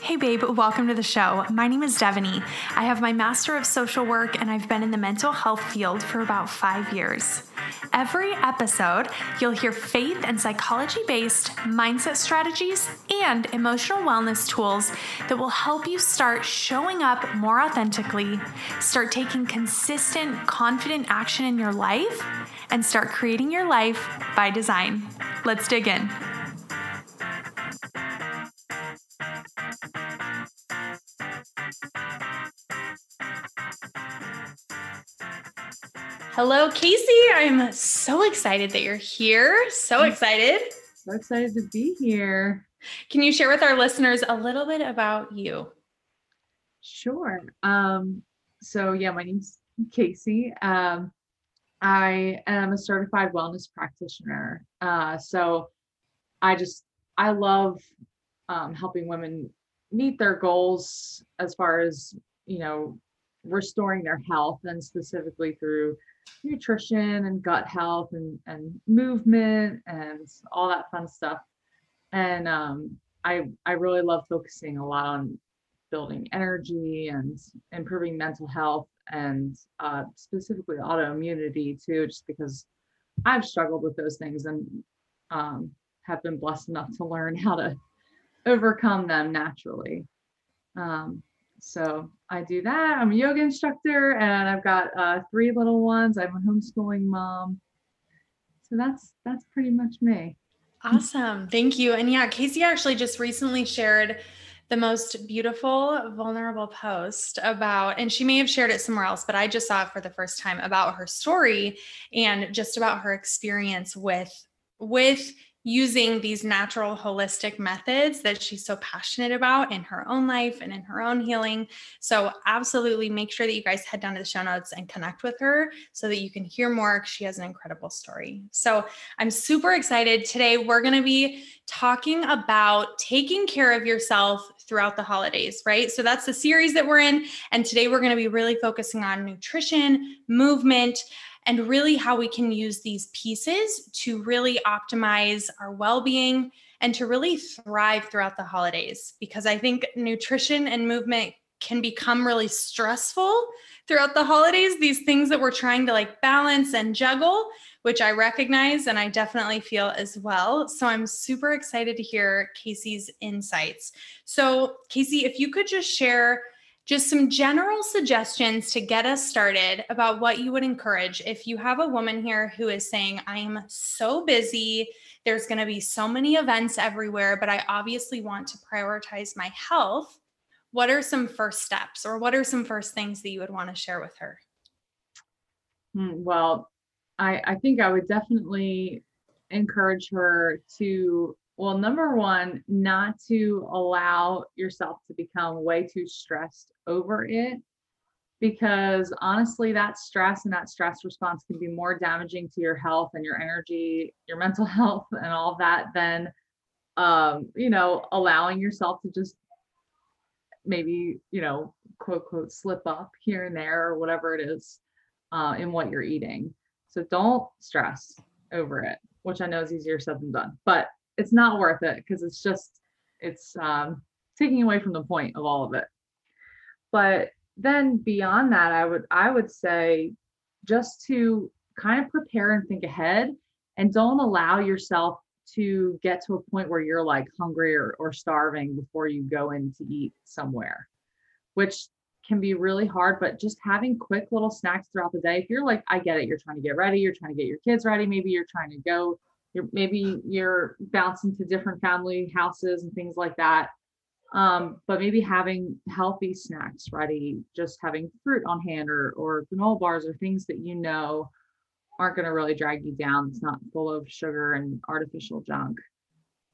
Hey babe, welcome to the show. My name is Devani. I have my Master of Social Work and I've been in the mental health field for about 5 years. Every episode, you'll hear faith and psychology-based mindset strategies and emotional wellness tools that will help you start showing up more authentically, start taking consistent, confident action in your life, and start creating your life by design. Let's dig in. Hello, Casey. I'm so excited that you're here. So excited. So excited to be here. Can you share with our listeners a little bit about you? Sure. My name's Casey. I am a certified wellness practitioner. I love helping women meet their goals as far as, restoring their health, and specifically through nutrition and gut health and movement and all that fun stuff. And I really love focusing a lot on building energy and improving mental health and specifically autoimmunity too, just because I've struggled with those things and have been blessed enough to learn how to overcome them naturally. So I do that. I'm a yoga instructor and I've got 3 little ones. I'm a homeschooling mom. So that's pretty much me. Awesome. Thank you. And yeah, Casey actually just recently shared the most beautiful, vulnerable post about, and she may have shared it somewhere else, but I just saw it for the first time, about her story and just about her experience with using these natural holistic methods that she's so passionate about in her own life and in her own healing. So absolutely make sure that you guys head down to the show notes and connect with her so that you can hear more. She has an incredible story. So I'm super excited. Today, we're going to be talking about taking care of yourself throughout the holidays, right? So that's the series that we're in. And today we're going to be really focusing on nutrition, movement, and really how we can use these pieces to really optimize our well-being and to really thrive throughout the holidays. Because I think nutrition and movement can become really stressful throughout the holidays. These things that we're trying to balance and juggle, which I recognize and I definitely feel as well. So I'm super excited to hear Casey's insights. So Casey, if you could just share just some general suggestions to get us started about what you would encourage if you have a woman here who is saying, I am so busy, there's going to be so many events everywhere, but I obviously want to prioritize my health. What are some first steps, or what are some first things that you would want to share with her? Well, I think I would definitely encourage her to, well, number one, not to allow yourself to become way too stressed over it, because honestly, that stress and that stress response can be more damaging to your health and your energy, your mental health, and all that than, allowing yourself to just maybe, quote, quote, slip up here and there or whatever it is in what you're eating. So don't stress over it, which I know is easier said than done, but it's not worth it because it's taking away from the point of all of it. But then beyond that, I would say just to kind of prepare and think ahead, and don't allow yourself to get to a point where you're hungry or starving before you go in to eat somewhere, which can be really hard. But just having quick little snacks throughout the day, if you're I get it, you're trying to get ready, you're trying to get your kids ready, maybe you're trying to go, maybe you're bouncing to different family houses and things like that. But maybe having healthy snacks ready, just having fruit on hand or granola bars or things that aren't going to really drag you down. It's not full of sugar and artificial junk.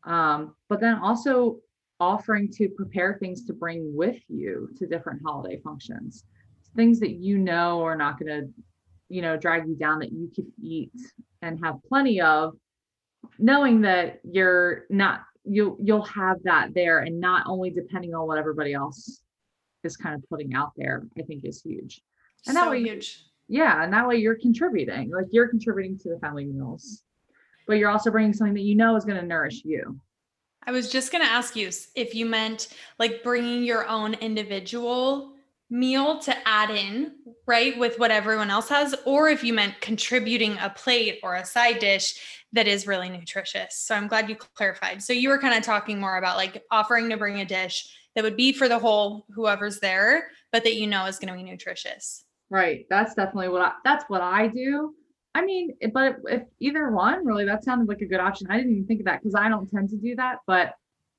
But then also offering to prepare things to bring with you to different holiday functions, things that are not going to, drag you down, that you could eat and have plenty of, knowing that you'll have that there, and not only depending on what everybody else is kind of putting out there, I think is huge. And that way, huge. Yeah. And that way you're contributing, you're contributing to the family meals, but you're also bringing something that is going to nourish you. I was just going to ask you if you meant like bringing your own individual meal to add in, right, with what everyone else has, or if you meant contributing a plate or a side dish that is really nutritious. So I'm glad you clarified. So you were kind of talking more about like offering to bring a dish that would be for the whole whoever's there, but that you know is going to be nutritious. Right. That's definitely what I do. I mean, but if either one, really, that sounded like a good option. I didn't even think of that because I don't tend to do that, but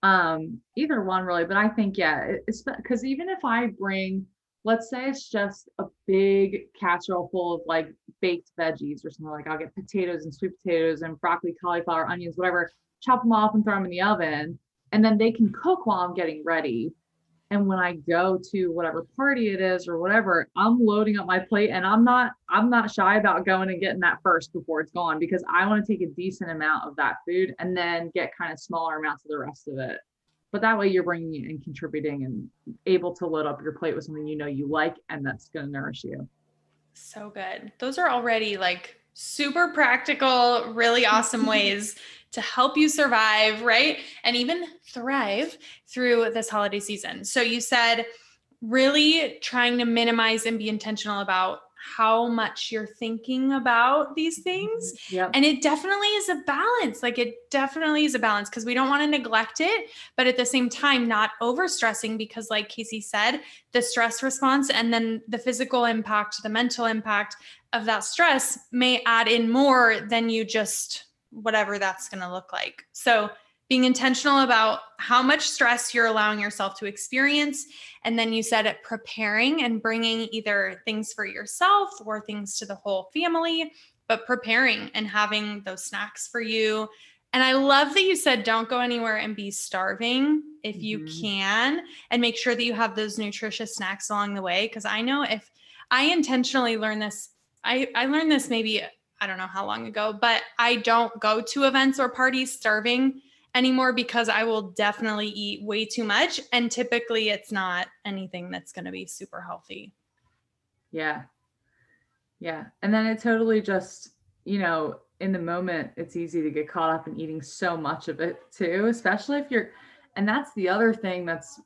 either one really. But I think, yeah, it's because even if I bring, let's say it's just a big casserole full of like baked veggies or something, like I'll get potatoes and sweet potatoes and broccoli, cauliflower, onions, whatever, chop them off and throw them in the oven. And then they can cook while I'm getting ready. And when I go to whatever party it is or whatever, I'm loading up my plate, and I'm not shy about going and getting that first before it's gone, because I want to take a decent amount of that food and then get kind of smaller amounts of the rest of it. But that way you're bringing it and contributing and able to load up your plate with something you know you like, and that's going to nourish you. So good. Those are already like super practical, really awesome ways to help you survive, right? And even thrive through this holiday season. So you said really trying to minimize and be intentional about how much you're thinking about these things. Yep. And it definitely is a balance. Like it definitely is a balance, because we don't want to neglect it, but at the same time, not overstressing, because like Casey said, the stress response and then the physical impact, the mental impact of that stress may add in more than you just, whatever that's going to look like. So being intentional about how much stress you're allowing yourself to experience. And then you said it preparing and bringing either things for yourself or things to the whole family, but preparing and having those snacks for you. And I love that you said, don't go anywhere and be starving if you can, and make sure that you have those nutritious snacks along the way. Cause I know if I intentionally learn this, I learned this maybe, I don't know how long ago, but I don't go to events or parties starving anymore, because I will definitely eat way too much. And typically it's not anything that's going to be super healthy. Yeah. Yeah. And then it totally just, you know, in the moment, it's easy to get caught up in eating so much of it too, especially if you're, and that's the other thing that's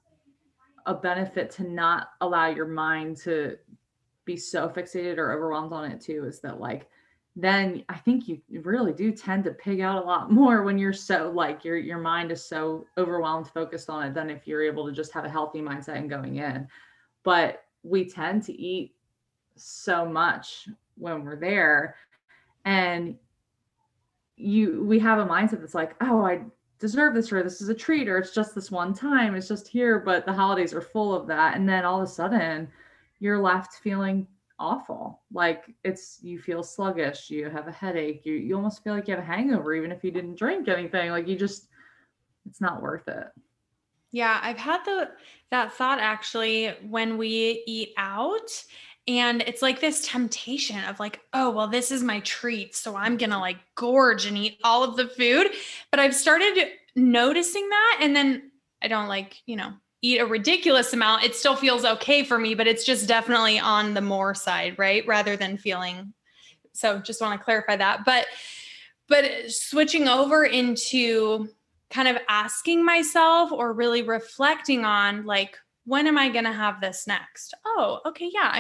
a benefit to not allow your mind to be so fixated or overwhelmed on it too, is that like, then I think you really do tend to pig out a lot more when you're so like your mind is so overwhelmed, focused on it, than if you're able to just have a healthy mindset and going in. But we tend to eat so much when we're there, and we have a mindset that's like, oh, I deserve this, or this is a treat, or it's just this one time, it's just here, but the holidays are full of that. And then all of a sudden you're left feeling awful. Like you feel sluggish, you have a headache, you almost feel like you have a hangover, even if you didn't drink anything, like it's not worth it. Yeah. I've had that thought actually when we eat out, and it's like this temptation of like, oh, well, this is my treat, so I'm going to like gorge and eat all of the food. But I've started noticing that. And then I don't like, eat a ridiculous amount, it still feels okay for me, but it's just definitely on the more side, right? Rather than feeling. So just want to clarify that, but switching over into kind of asking myself or really reflecting on like, when am I going to have this next? Oh, okay. Yeah. I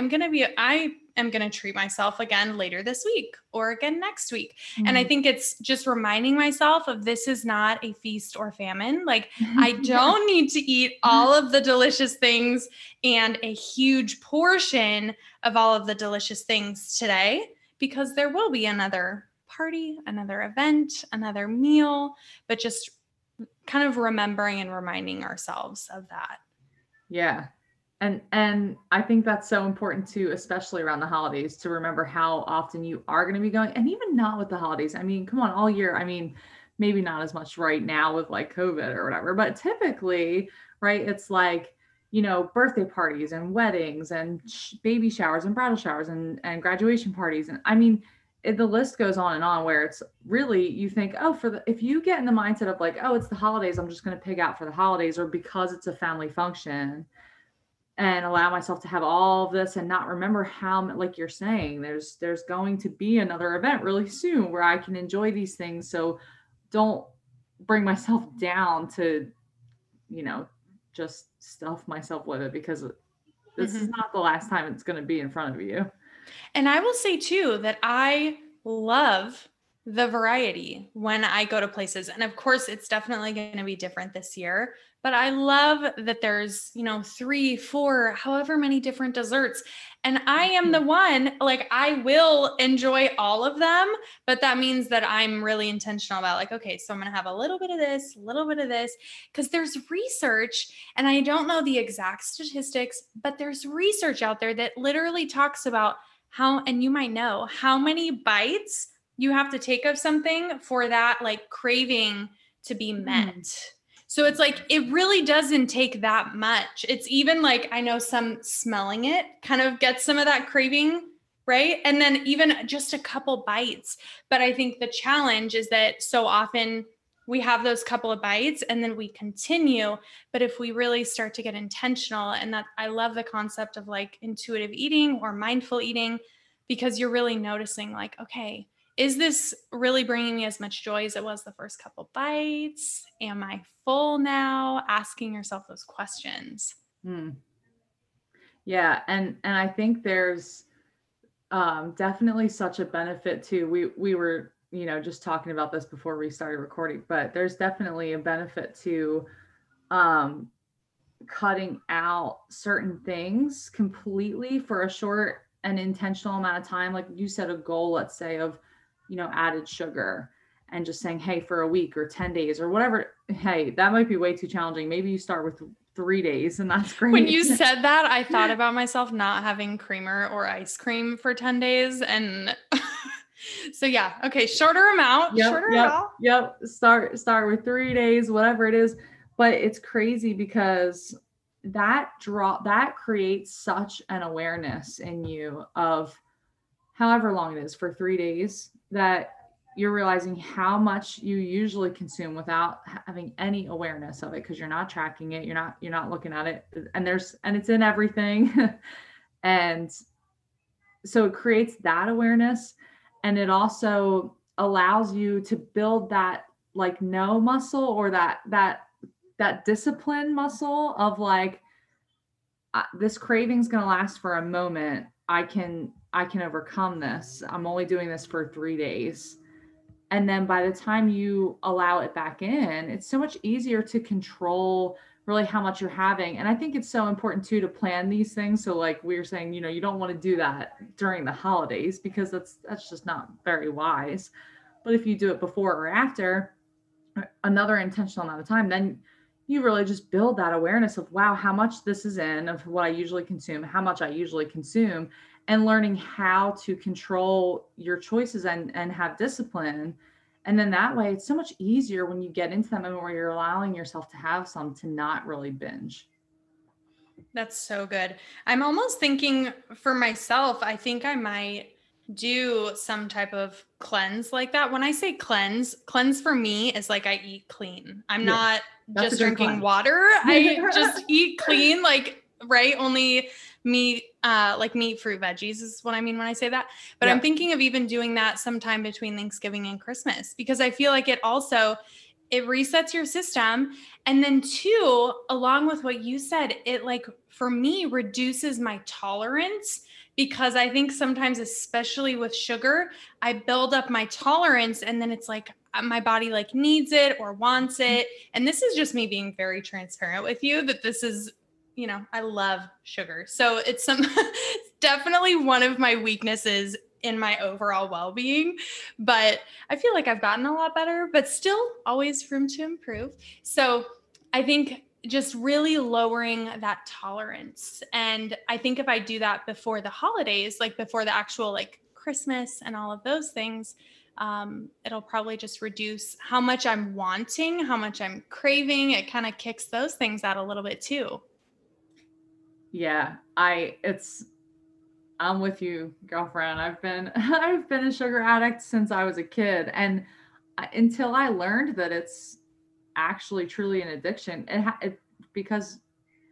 am going to treat myself again later this week or again next week. Mm-hmm. And I think it's just reminding myself of this is not a feast or famine. Like I don't need to eat all of the delicious things and a huge portion of all of the delicious things today, because there will be another party, another event, another meal, but just kind of remembering and reminding ourselves of that. Yeah. And I think that's so important too, especially around the holidays, to remember how often you are going to be going, and even not with the holidays. I mean, come on, all year. I mean, maybe not as much right now with like COVID or whatever, but typically, right, it's like, birthday parties and weddings and baby showers and bridal showers and graduation parties. And I mean, the list goes on and on, where it's really, you think, if you get in the mindset of like, oh, it's the holidays, I'm just going to pig out for the holidays, or because it's a family function, and allow myself to have all of this and not remember how, like you're saying, there's going to be another event really soon where I can enjoy these things. So don't bring myself down to, you know, just stuff myself with it, because this is not the last time it's going to be in front of you. And I will say too, that I love the variety when I go to places. And of course it's definitely going to be different this year, but I love that there's, you know, 3, 4, however many different desserts. And I am the one, like, I will enjoy all of them, but that means that I'm really intentional about, like, okay, so I'm going to have a little bit of this, a little bit of this, because there's research, and I don't know the exact statistics, but there's research out there that literally talks about how, and you might know how many bites you have to take of something for that, like, craving to be met. So it's like, it really doesn't take that much. It's even like, I know some smelling it kind of gets some of that craving, right? And then even just a couple bites. But I think the challenge is that so often we have those couple of bites and then we continue. But if we really start to get intentional, and that, I love the concept of, like, intuitive eating or mindful eating, because you're really noticing, like, okay, is this really bringing me as much joy as it was the first couple bites? Am I full now? Asking yourself those questions. Yeah. And I think there's definitely such a benefit too. We were, you know, just talking about this before we started recording, but there's definitely a benefit to cutting out certain things completely for a short and intentional amount of time. Like you set a goal, let's say, of, you know, added sugar, and just saying, hey, for a week or 10 days or whatever, hey, that might be way too challenging. Maybe you start with 3 days, and that's great. When you said that, I thought about myself not having creamer or ice cream for 10 days. And so, yeah. Okay. Shorter amount. Yep. Start with 3 days, whatever it is. But it's crazy because that creates such an awareness in you of however long it is, for 3 days, that you're realizing how much you usually consume without having any awareness of it, because you're not tracking it, you're not looking at it, and it's in everything. And so it creates that awareness, and it also allows you to build that, like, no muscle, or that discipline muscle of, like, this craving's going to last for a moment. I can overcome this. I'm only doing this for 3 days. And then by the time you allow it back in, it's so much easier to control really how much you're having. And I think it's so important too, to plan these things. So, like we were saying, you know, you don't want to do that during the holidays, because that's just not very wise. But if you do it before or after another intentional amount of time, then you really just build that awareness of, wow, how much this is in of what I usually consume, how much I usually consume, and learning how to control your choices and have discipline. And then that way it's so much easier when you get into them, and where you're allowing yourself to have some, to not really binge. That's so good. I'm almost thinking for myself, I think I might do some type of cleanse like that. When I say cleanse for me is like, I eat clean. I'm not just drinking water. I just eat clean, like, right. Only meat, like meat, fruit, veggies is what I mean when I say that. But yeah. I'm thinking of even doing that sometime between Thanksgiving and Christmas, because I feel like it resets your system. And then two, along with what you said, it, like, for me, reduces my tolerance, because I think sometimes, especially with sugar, I build up my tolerance, and then it's like my body, like, needs it or wants it. And this is just me being very transparent with you, that this is, you know, I love sugar. So it's it's definitely one of my weaknesses in my overall well-being, but I feel like I've gotten a lot better, but still always room to improve. So I think just really lowering that tolerance. And I think if I do that before the holidays, like before the actual, like, Christmas and all of those things, it'll probably just reduce how much I'm wanting, how much I'm craving. It kind of kicks those things out a little bit too. Yeah, I'm with you, girlfriend. I've been a sugar addict since I was a kid. And until I learned that it's actually truly an addiction, because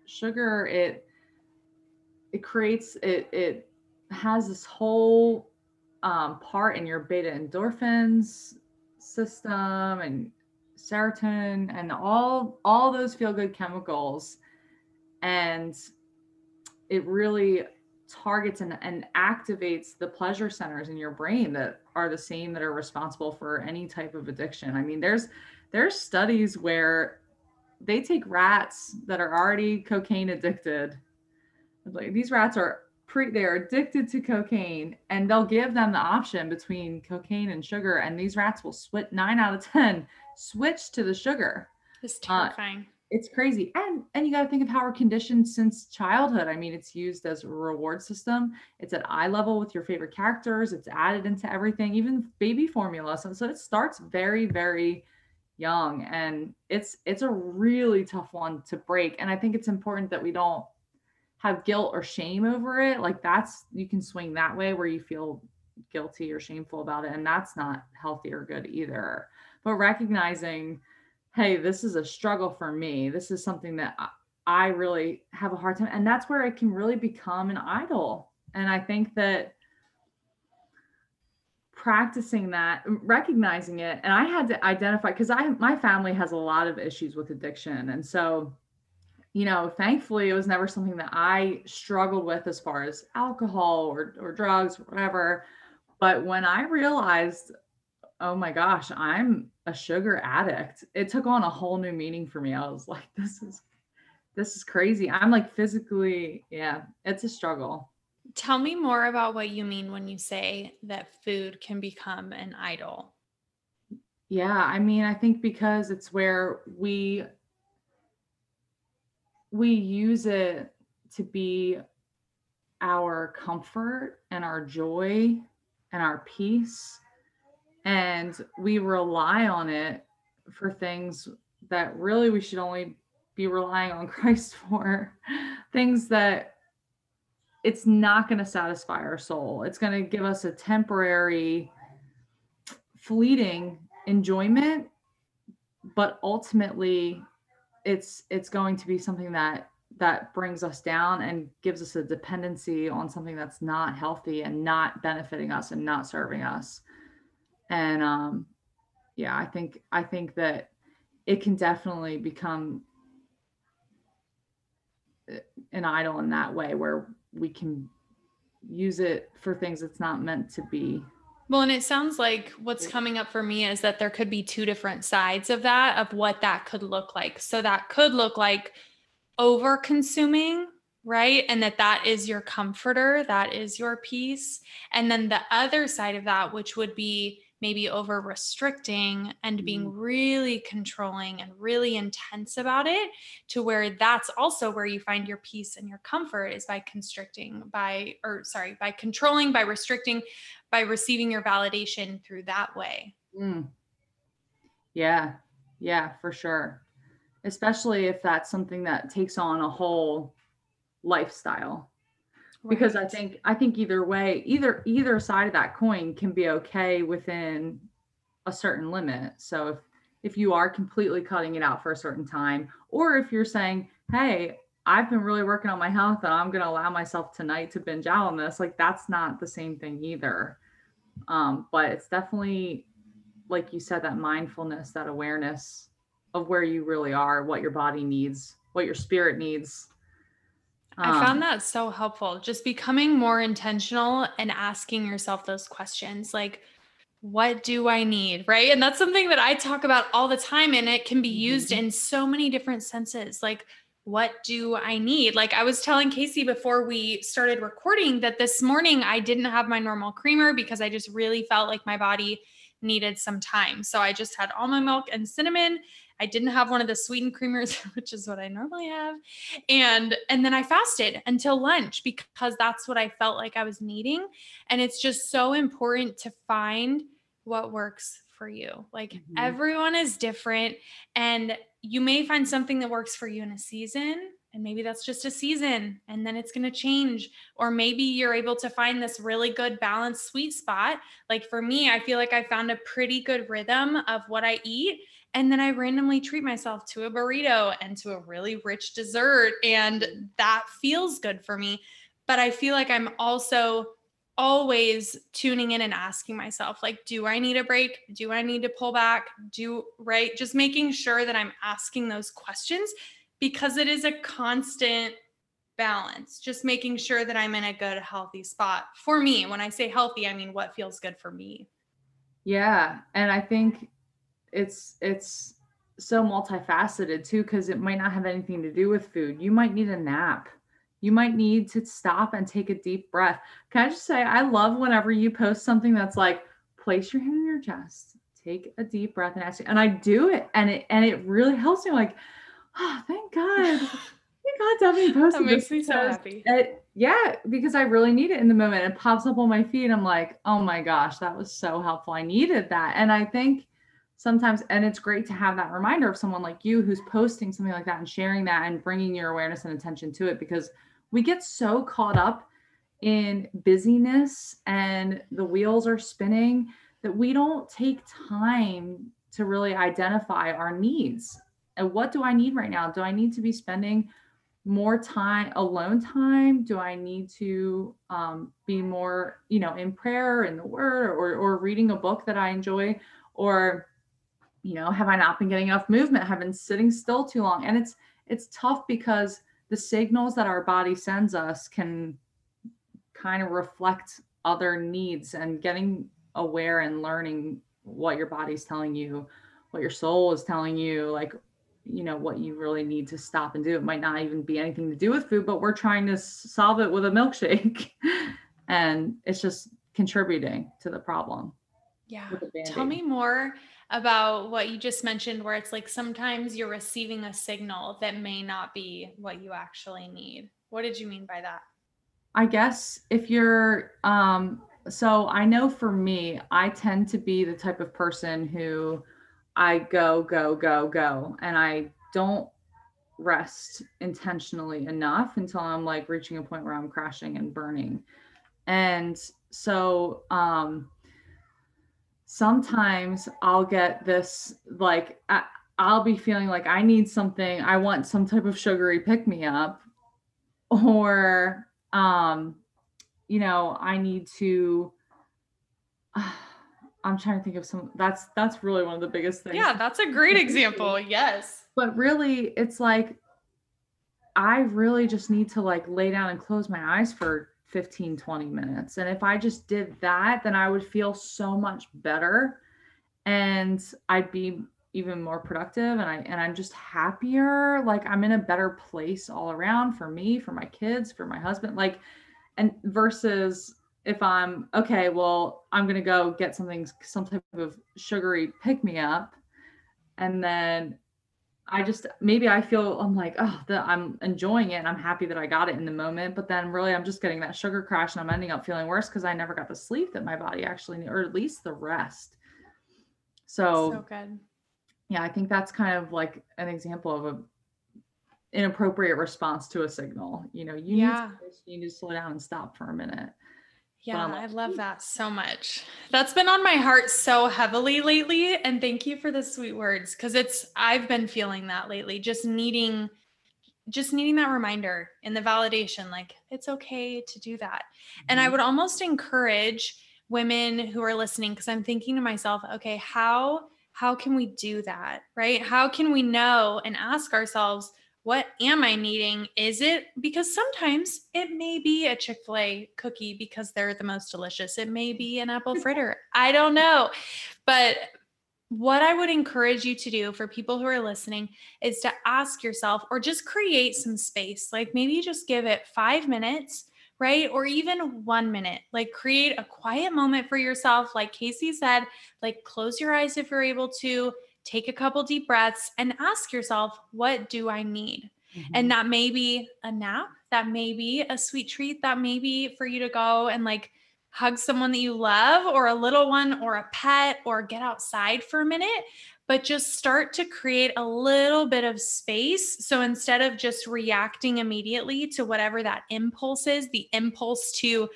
sugar, it has this whole part in your beta endorphins system. And serotonin and all those feel-good chemicals. And it really targets and activates the pleasure centers in your brain that are the same that are responsible for any type of addiction. I mean, there's studies where they take rats that are already cocaine addicted. Like, these rats are they're addicted to cocaine, and they'll give them the option between cocaine and sugar. And these rats will switch, 9 out of 10 switch to the sugar. It's terrifying. It's crazy. And you got to think of how we're conditioned since childhood. I mean, it's used as a reward system. It's at eye level with your favorite characters. It's added into everything, even baby formula. So it starts very, very young, and it's a really tough one to break. And I think it's important that we don't have guilt or shame over it. Like, that's, you can swing that way where you feel guilty or shameful about it. And that's not healthy or good either, but recognizing, hey, this is a struggle for me. This is something that I really have a hard time. And that's where it can really become an idol. And I think that practicing that, recognizing it, and I had to identify, because my family has a lot of issues with addiction. And so, you know, thankfully it was never something that I struggled with as far as alcohol or drugs, or whatever. But when I realized, oh my gosh, I'm a sugar addict, it took on a whole new meaning for me. I was like, this is crazy. I'm like physically, yeah, it's a struggle. Tell me more about what you mean when you say that food can become an idol. Yeah. I mean, I think because it's where we use it to be our comfort and our joy and our peace. And we rely on it for things that really we should only be relying on Christ for, things that it's not going to satisfy our soul. It's going to give us a temporary, fleeting enjoyment, but ultimately it's going to be something that brings us down and gives us a dependency on something that's not healthy and not benefiting us and not serving us. And, yeah, I think that it can definitely become an idol in that way, where we can use it for things it's not meant to be. Well, and it sounds like what's coming up for me is that there could be two different sides of that, of what that could look like. So that could look like over consuming, right? And that is your comforter, that is your peace. And then the other side of that, which would be maybe over restricting and being really controlling and really intense about it, to where that's also where you find your peace and your comfort, is by controlling, by restricting, by receiving your validation through that way. Mm. Yeah. Yeah, for sure. Especially if that's something that takes on a whole lifestyle. Right. Because I think either way, either side of that coin can be okay within a certain limit. So if you are completely cutting it out for a certain time, or if you're saying, hey, I've been really working on my health and I'm going to allow myself tonight to binge out on this, like, that's not the same thing either. But it's definitely, like you said, that mindfulness, that awareness of where you really are, what your body needs, what your spirit needs. I found that so helpful. Just becoming more intentional and asking yourself those questions, like, what do I need? Right. And that's something that I talk about all the time, and it can be used in so many different senses. Like, what do I need? Like, I was telling Casey before we started recording that this morning I didn't have my normal creamer because I just really felt like my body needed some time. So I just had almond milk and cinnamon. I didn't have one of the sweetened creamers, which is what I normally have. And then I fasted until lunch because that's what I felt like I was needing. And it's just so important to find what works for you. Like, everyone is different, and you may find something that works for you in a season, and maybe that's just a season, and then it's going to change. Or maybe you're able to find this really good balanced sweet spot. Like, for me, I feel like I found a pretty good rhythm of what I eat. And then I randomly treat myself to a burrito and to a really rich dessert, and that feels good for me. But I feel like I'm also always tuning in and asking myself, like, do I need a break? Do I need to pull back? Just making sure that I'm asking those questions, because it is a constant balance, just making sure that I'm in a good, healthy spot for me. When I say healthy, I mean, what feels good for me. Yeah. And I think it's so multifaceted too, because it might not have anything to do with food. You might need a nap. You might need to stop and take a deep breath. Can I just say, I love whenever you post something that's like, place your hand on your chest, take a deep breath and ask, and I do it. And it really helps me. I'm like, oh, thank God. Thank God Devani posted this. That makes me so happy. Yeah, because I really need it in the moment. It pops up on my feed. I'm like, oh my gosh, that was so helpful. I needed that. And I think sometimes, and it's great to have that reminder of someone like you who's posting something like that and sharing that and bringing your awareness and attention to it, because we get so caught up in busyness and the wheels are spinning that we don't take time to really identify our needs. And what do I need right now? Do I need to be spending more time, alone time? Do I need to be more, in prayer, in the word, or reading a book that I enjoy? Or, have I not been getting enough movement? Have I been sitting still too long? And it's tough, because the signals that our body sends us can kind of reflect other needs, and getting aware and learning what your body's telling you, what your soul is telling you, like, what you really need to stop and do. It might not even be anything to do with food, but we're trying to solve it with a milkshake and it's just contributing to the problem. Yeah. Tell me more about what you just mentioned, where it's like, sometimes you're receiving a signal that may not be what you actually need. What did you mean by that? I guess if you're, so I know for me, I tend to be the type of person who I go. And I don't rest intentionally enough until I'm like reaching a point where I'm crashing and burning. And so, sometimes I'll get this, like, I'll be feeling like I need something. I want some type of sugary pick-me-up, or, I need to, I'm trying to think of some, that's really one of the biggest things. Yeah. That's a great example. Yes. But really it's like, I really just need to like lay down and close my eyes for 15, 20 minutes. And if I just did that, then I would feel so much better and I'd be even more productive. And I'm just happier. Like I'm in a better place all around, for me, for my kids, for my husband, like, and versus if I'm okay, well, I'm going to go get something, some type of sugary pick me up. And then I'm like, oh, I'm enjoying it and I'm happy that I got it in the moment. But then really I'm just getting that sugar crash and I'm ending up feeling worse because I never got the sleep that my body actually needed, or at least the rest. So good. Yeah, I think that's kind of like an example of an inappropriate response to a signal. You need to slow down and stop for a minute. Yeah, I love that so much. That's been on my heart so heavily lately. And thank you for the sweet words, because I've been feeling that lately, just needing that reminder and the validation, like it's okay to do that. And I would almost encourage women who are listening, because I'm thinking to myself, okay, how can we do that? Right? How can we know and ask ourselves, what am I needing? Is it because sometimes it may be a Chick-fil-A cookie because they're the most delicious. It may be an apple fritter. I don't know. But what I would encourage you to do for people who are listening is to ask yourself, or just create some space. Like maybe just give it 5 minutes, right? Or even 1 minute, like create a quiet moment for yourself. Like Casey said, like close your eyes if you're able to. Take a couple deep breaths and ask yourself, what do I need? Mm-hmm. And that may be a nap, that may be a sweet treat, that may be for you to go and like hug someone that you love, or a little one, or a pet, or get outside for a minute, but just start to create a little bit of space. So instead of just reacting immediately to whatever that impulse is, the impulse to,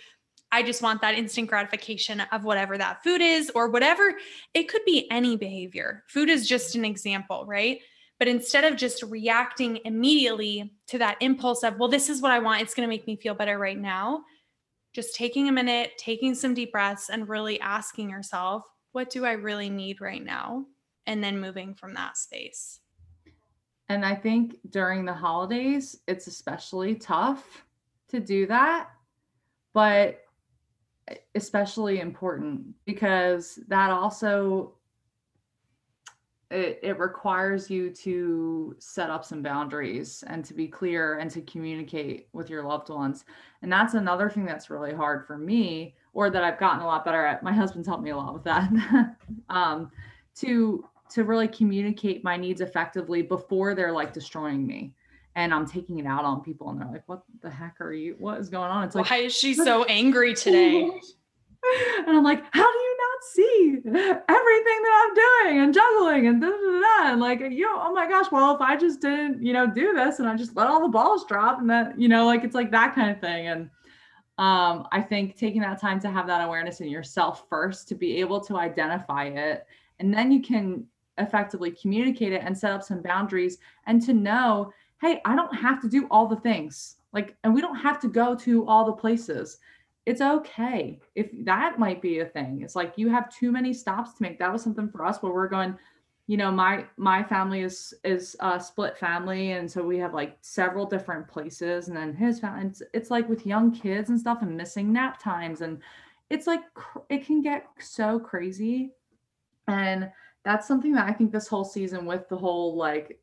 I just want that instant gratification of whatever that food is, or whatever. It could be any behavior. Food is just an example, right? But instead of just reacting immediately to that impulse of, well, this is what I want, it's going to make me feel better right now, just taking a minute, taking some deep breaths and really asking yourself, what do I really need right now? And then moving from that space. And I think during the holidays, it's especially tough to do that, but especially important because that also, it requires you to set up some boundaries and to be clear and to communicate with your loved ones. And that's another thing that's really hard for me, or that I've gotten a lot better at. My husband's helped me a lot with that, to really communicate my needs effectively before they're like destroying me and I'm taking it out on people. And they're like, what the heck are you, what is going on? It's like, why is she so angry today? And I'm like, how do you not see everything that I'm doing and juggling and da da da? And like, you know, oh my gosh, well, if I just didn't, you know, do this and I just let all the balls drop and that, you know, like, it's like that kind of thing. And I think taking that time to have that awareness in yourself first, to be able to identify it, and then you can effectively communicate it and set up some boundaries and to know, hey, I don't have to do all the things, like, and we don't have to go to all the places. It's okay if that might be a thing. It's like you have too many stops to make. That was something for us where we're going, you know, my family is a split family. And so we have like several different places, and then his family, it's like with young kids and stuff and missing nap times. And it's like, it can get so crazy. And that's something that I think this whole season with the whole like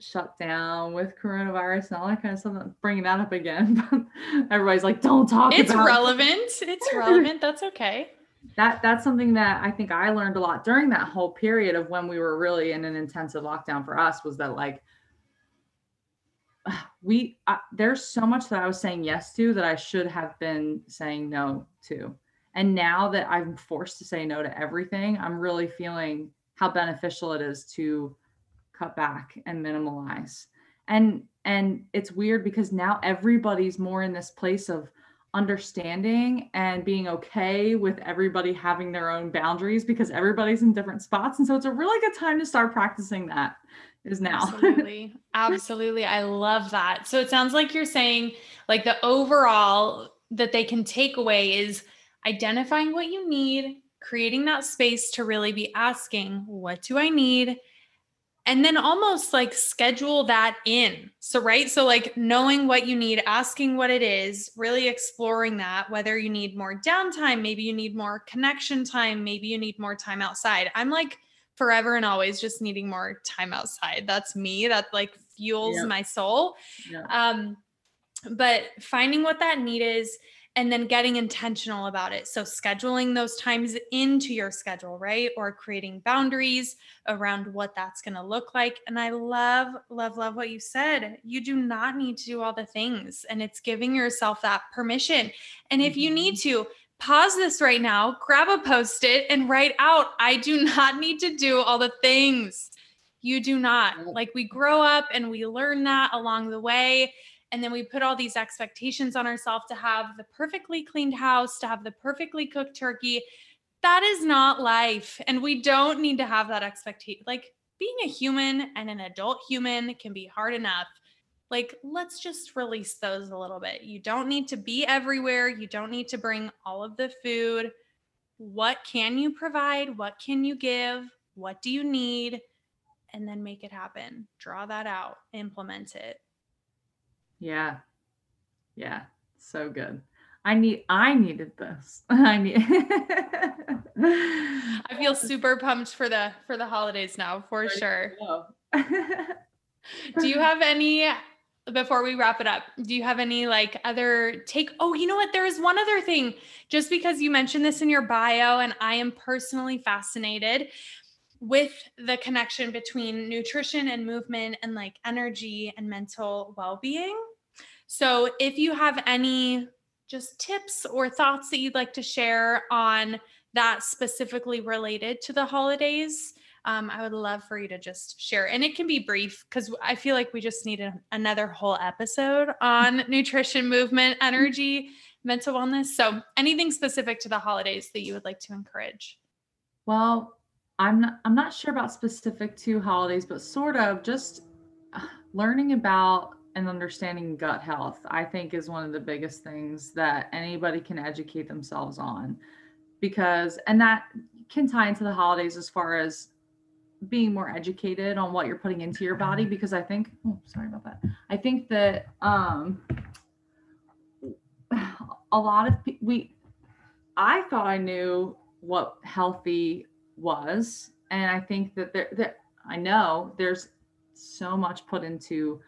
shut down with coronavirus and all that kind of stuff, I'm bringing that up again. Everybody's like, don't talk about it. It's relevant. It's relevant. That's okay. That's something that I think I learned a lot during that whole period of when we were really in an intensive lockdown for us, was that like, there's so much that I was saying yes to that I should have been saying no to. And now that I'm forced to say no to everything, I'm really feeling how beneficial it is to cut back and minimalize. And it's weird because now everybody's more in this place of understanding and being okay with everybody having their own boundaries because everybody's in different spots. And so it's a really good time to start practicing that is now. Absolutely. Absolutely. I love that. So it sounds like you're saying like the overall that they can take away is identifying what you need, creating that space to really be asking, what do I need? And then almost like schedule that in. So, right. So like knowing what you need, asking what it is, really exploring that, whether you need more downtime, maybe you need more connection time, maybe you need more time outside. I'm like forever and always just needing more time outside. That's me. That like fuels my soul. Yeah. But finding what that need is, and then getting intentional about it. So scheduling those times into your schedule, right? Or creating boundaries around what that's going to look like. And I love, love, love what you said. You do not need to do all the things. And it's giving yourself that permission. And if you need to, pause this right now, grab a Post-it and write out, I do not need to do all the things. You do not. Like we grow up and we learn that along the way. And then we put all these expectations on ourselves to have the perfectly cleaned house, to have the perfectly cooked turkey. That is not life. And we don't need to have that expectation. Like being a human and an adult human can be hard enough. Like, let's just release those a little bit. You don't need to be everywhere. You don't need to bring all of the food. What can you provide? What can you give? What do you need? And then make it happen. Draw that out, implement it. Yeah. Yeah. So good. I needed this. I feel super pumped for the holidays now, for sure. Do you have any, before we wrap it up, do you have any like other take? Oh, you know what? There is one other thing, just because you mentioned this in your bio, and I am personally fascinated with the connection between nutrition and movement and like energy and mental well-being. So if you have any just tips or thoughts that you'd like to share on that specifically related to the holidays, I would love for you to just share. And it can be brief because I feel like we just need another whole episode on nutrition, movement, energy, mental wellness. So anything specific to the holidays that you would like to encourage? Well, I'm not sure about specific to holidays, but sort of just learning about and understanding gut health, I think, is one of the biggest things that anybody can educate themselves on, because, and that can tie into the holidays as far as being more educated on what you're putting into your body, because I think, oh, sorry about that. I think that a lot of I thought I knew what healthy was, and I think that I know there's so much put into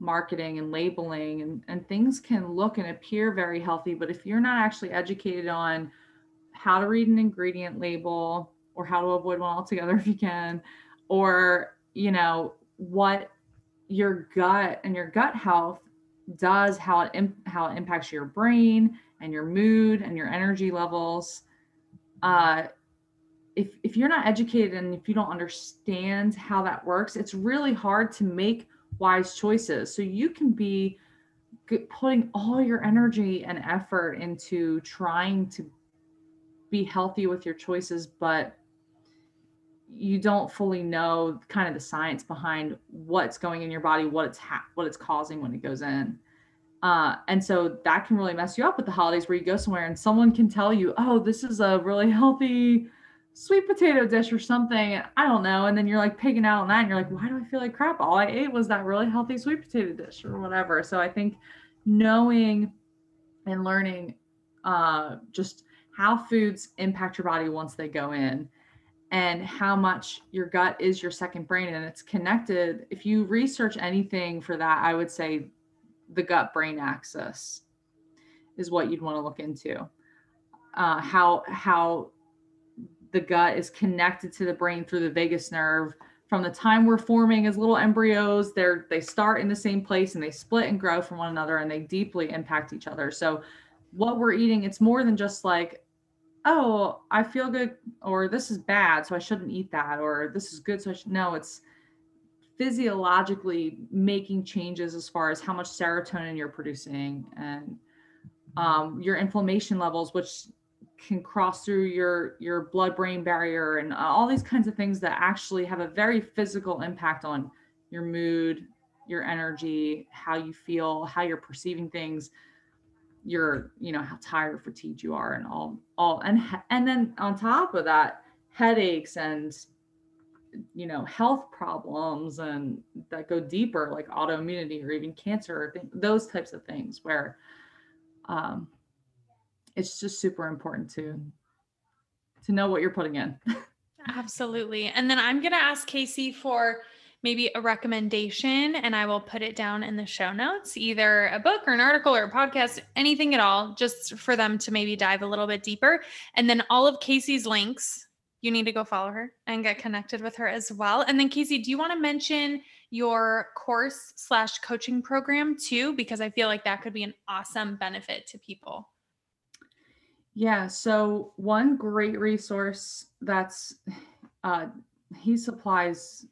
marketing and labeling, and things can look and appear very healthy, but if you're not actually educated on how to read an ingredient label, or how to avoid one altogether if you can, or, you know, what your gut and your gut health does, how it impacts your brain and your mood and your energy levels. If you're not educated and if you don't understand how that works, it's really hard to make wise choices. So you can be putting all your energy and effort into trying to be healthy with your choices, but you don't fully know kind of the science behind what's going in your body, what it's causing when it goes in. And so that can really mess you up with the holidays, where you go somewhere and someone can tell you, oh, this is a really healthy sweet potato dish or something. I don't know. And then you're like pigging out on that and you're like, why do I feel like crap? All I ate was that really healthy sweet potato dish or whatever. So I think knowing and learning, just how foods impact your body once they go in, and how much your gut is your second brain, and it's connected. If you research anything for that, I would say the gut-brain axis is what you'd want to look into. How the gut is connected to the brain through the vagus nerve. From the time we're forming as little embryos, they start in the same place, and they split and grow from one another, and they deeply impact each other. So what we're eating, it's more than just like, oh, I feel good, or this is bad, so I shouldn't eat that, or this is good, so I should. No, it's physiologically making changes as far as how much serotonin you're producing, and your inflammation levels, which can cross through your blood-brain barrier, and all these kinds of things that actually have a very physical impact on your mood, your energy, how you feel, how you're perceiving things, your, you know, how tired, fatigued you are, and all, and then on top of that, headaches and, you know, health problems and that go deeper, like autoimmunity or even cancer, or those types of things, where it's just super important to know what you're putting in. Absolutely. And then I'm going to ask Casey for maybe a recommendation, and I will put it down in the show notes, either a book or an article or a podcast, anything at all, just for them to maybe dive a little bit deeper. And then all of Casey's links, you need to go follow her and get connected with her as well. And then Casey, do you want to mention your course/coaching program too? Because I feel like that could be an awesome benefit to people. Yeah. So one great resource that's, he supplies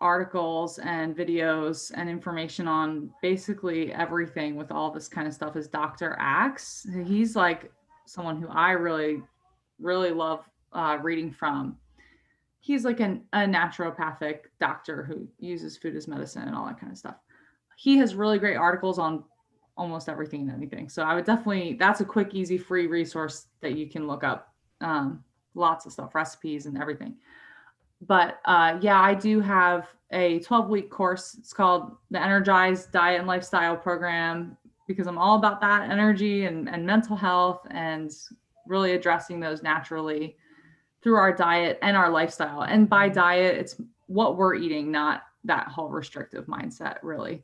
articles and videos and information on basically everything with all this kind of stuff, is Dr. Axe. He's like someone who I really, really love reading from. He's like a naturopathic doctor who uses food as medicine and all that kind of stuff. He has really great articles on almost everything and anything. So I would definitely, that's a quick, easy, free resource that you can look up. Lots of stuff, recipes and everything. But yeah, I do have a 12-week course. It's called the Energized Diet and Lifestyle Program, because I'm all about that energy and mental health, and really addressing those naturally through our diet and our lifestyle. And by diet, it's what we're eating, not that whole restrictive mindset, really.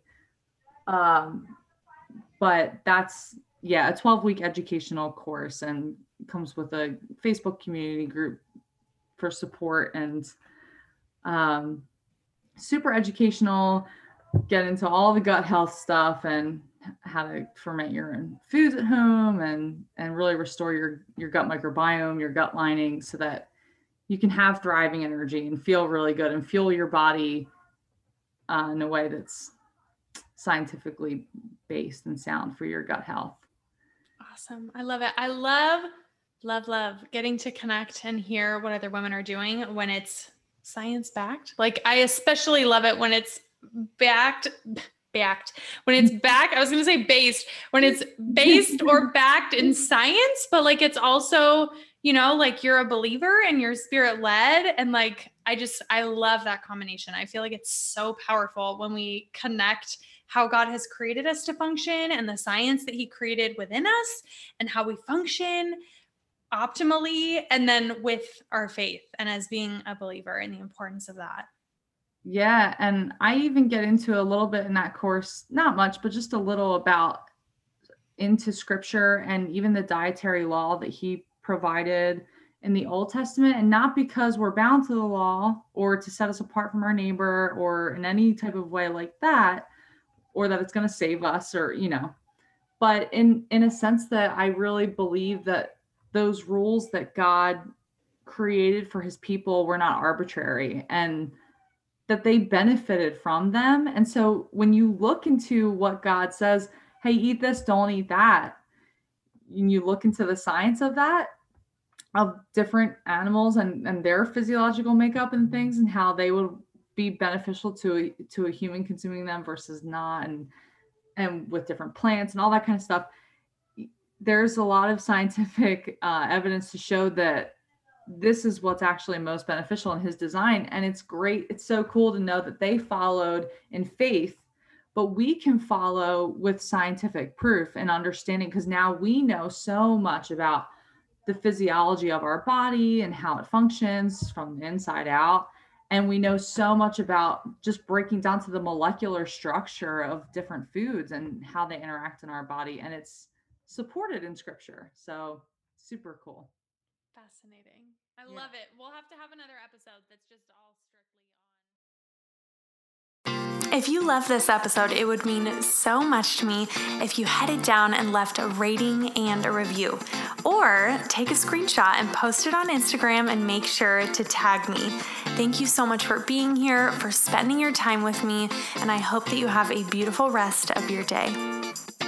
But that's, yeah, a 12-week educational course, and comes with a Facebook community group for support, and super educational, get into all the gut health stuff and how to ferment your own foods at home, and really restore your gut microbiome, your gut lining, so that you can have thriving energy and feel really good and fuel your body in a way that's scientifically based and sound for your gut health. Awesome. I love it. I love getting to connect and hear what other women are doing when it's science backed. Like, I especially love it when it's backed backed. When it's backed, I was going to say based, when it's based or backed in science, but like, it's also, you know, like you're a believer and you're spirit led. And like, I love that combination. I feel like it's so powerful when we connect how God has created us to function and the science that he created within us and how we function optimally. And then with our faith and as being a believer and the importance of that. Yeah. And I even get into a little bit in that course, not much, but just a little about into scripture and even the dietary law that he provided in the Old Testament. And not because we're bound to the law or to set us apart from our neighbor or in any type of way like that, or that it's going to save us or, you know, but in a sense that I really believe that those rules that God created for his people were not arbitrary and that they benefited from them. And so when you look into what God says, hey, eat this, don't eat that, and you look into the science of that, of different animals and their physiological makeup and things and how they would be beneficial to a human consuming them versus not, and with different plants and all that kind of stuff, there's a lot of scientific evidence to show that this is what's actually most beneficial in his design. And it's great. It's so cool to know that they followed in faith, but we can follow with scientific proof and understanding, because now we know so much about the physiology of our body and how it functions from the inside out. And we know so much about just breaking down to the molecular structure of different foods and how they interact in our body. And it's supported in scripture. So super cool. Fascinating. I love it. We'll have to have another episode that's just all strictly on. If you love this episode, it would mean so much to me if you headed down and left a rating and a review, or take a screenshot and post it on Instagram and make sure to tag me. Thank you so much for being here, for spending your time with me, and I hope that you have a beautiful rest of your day.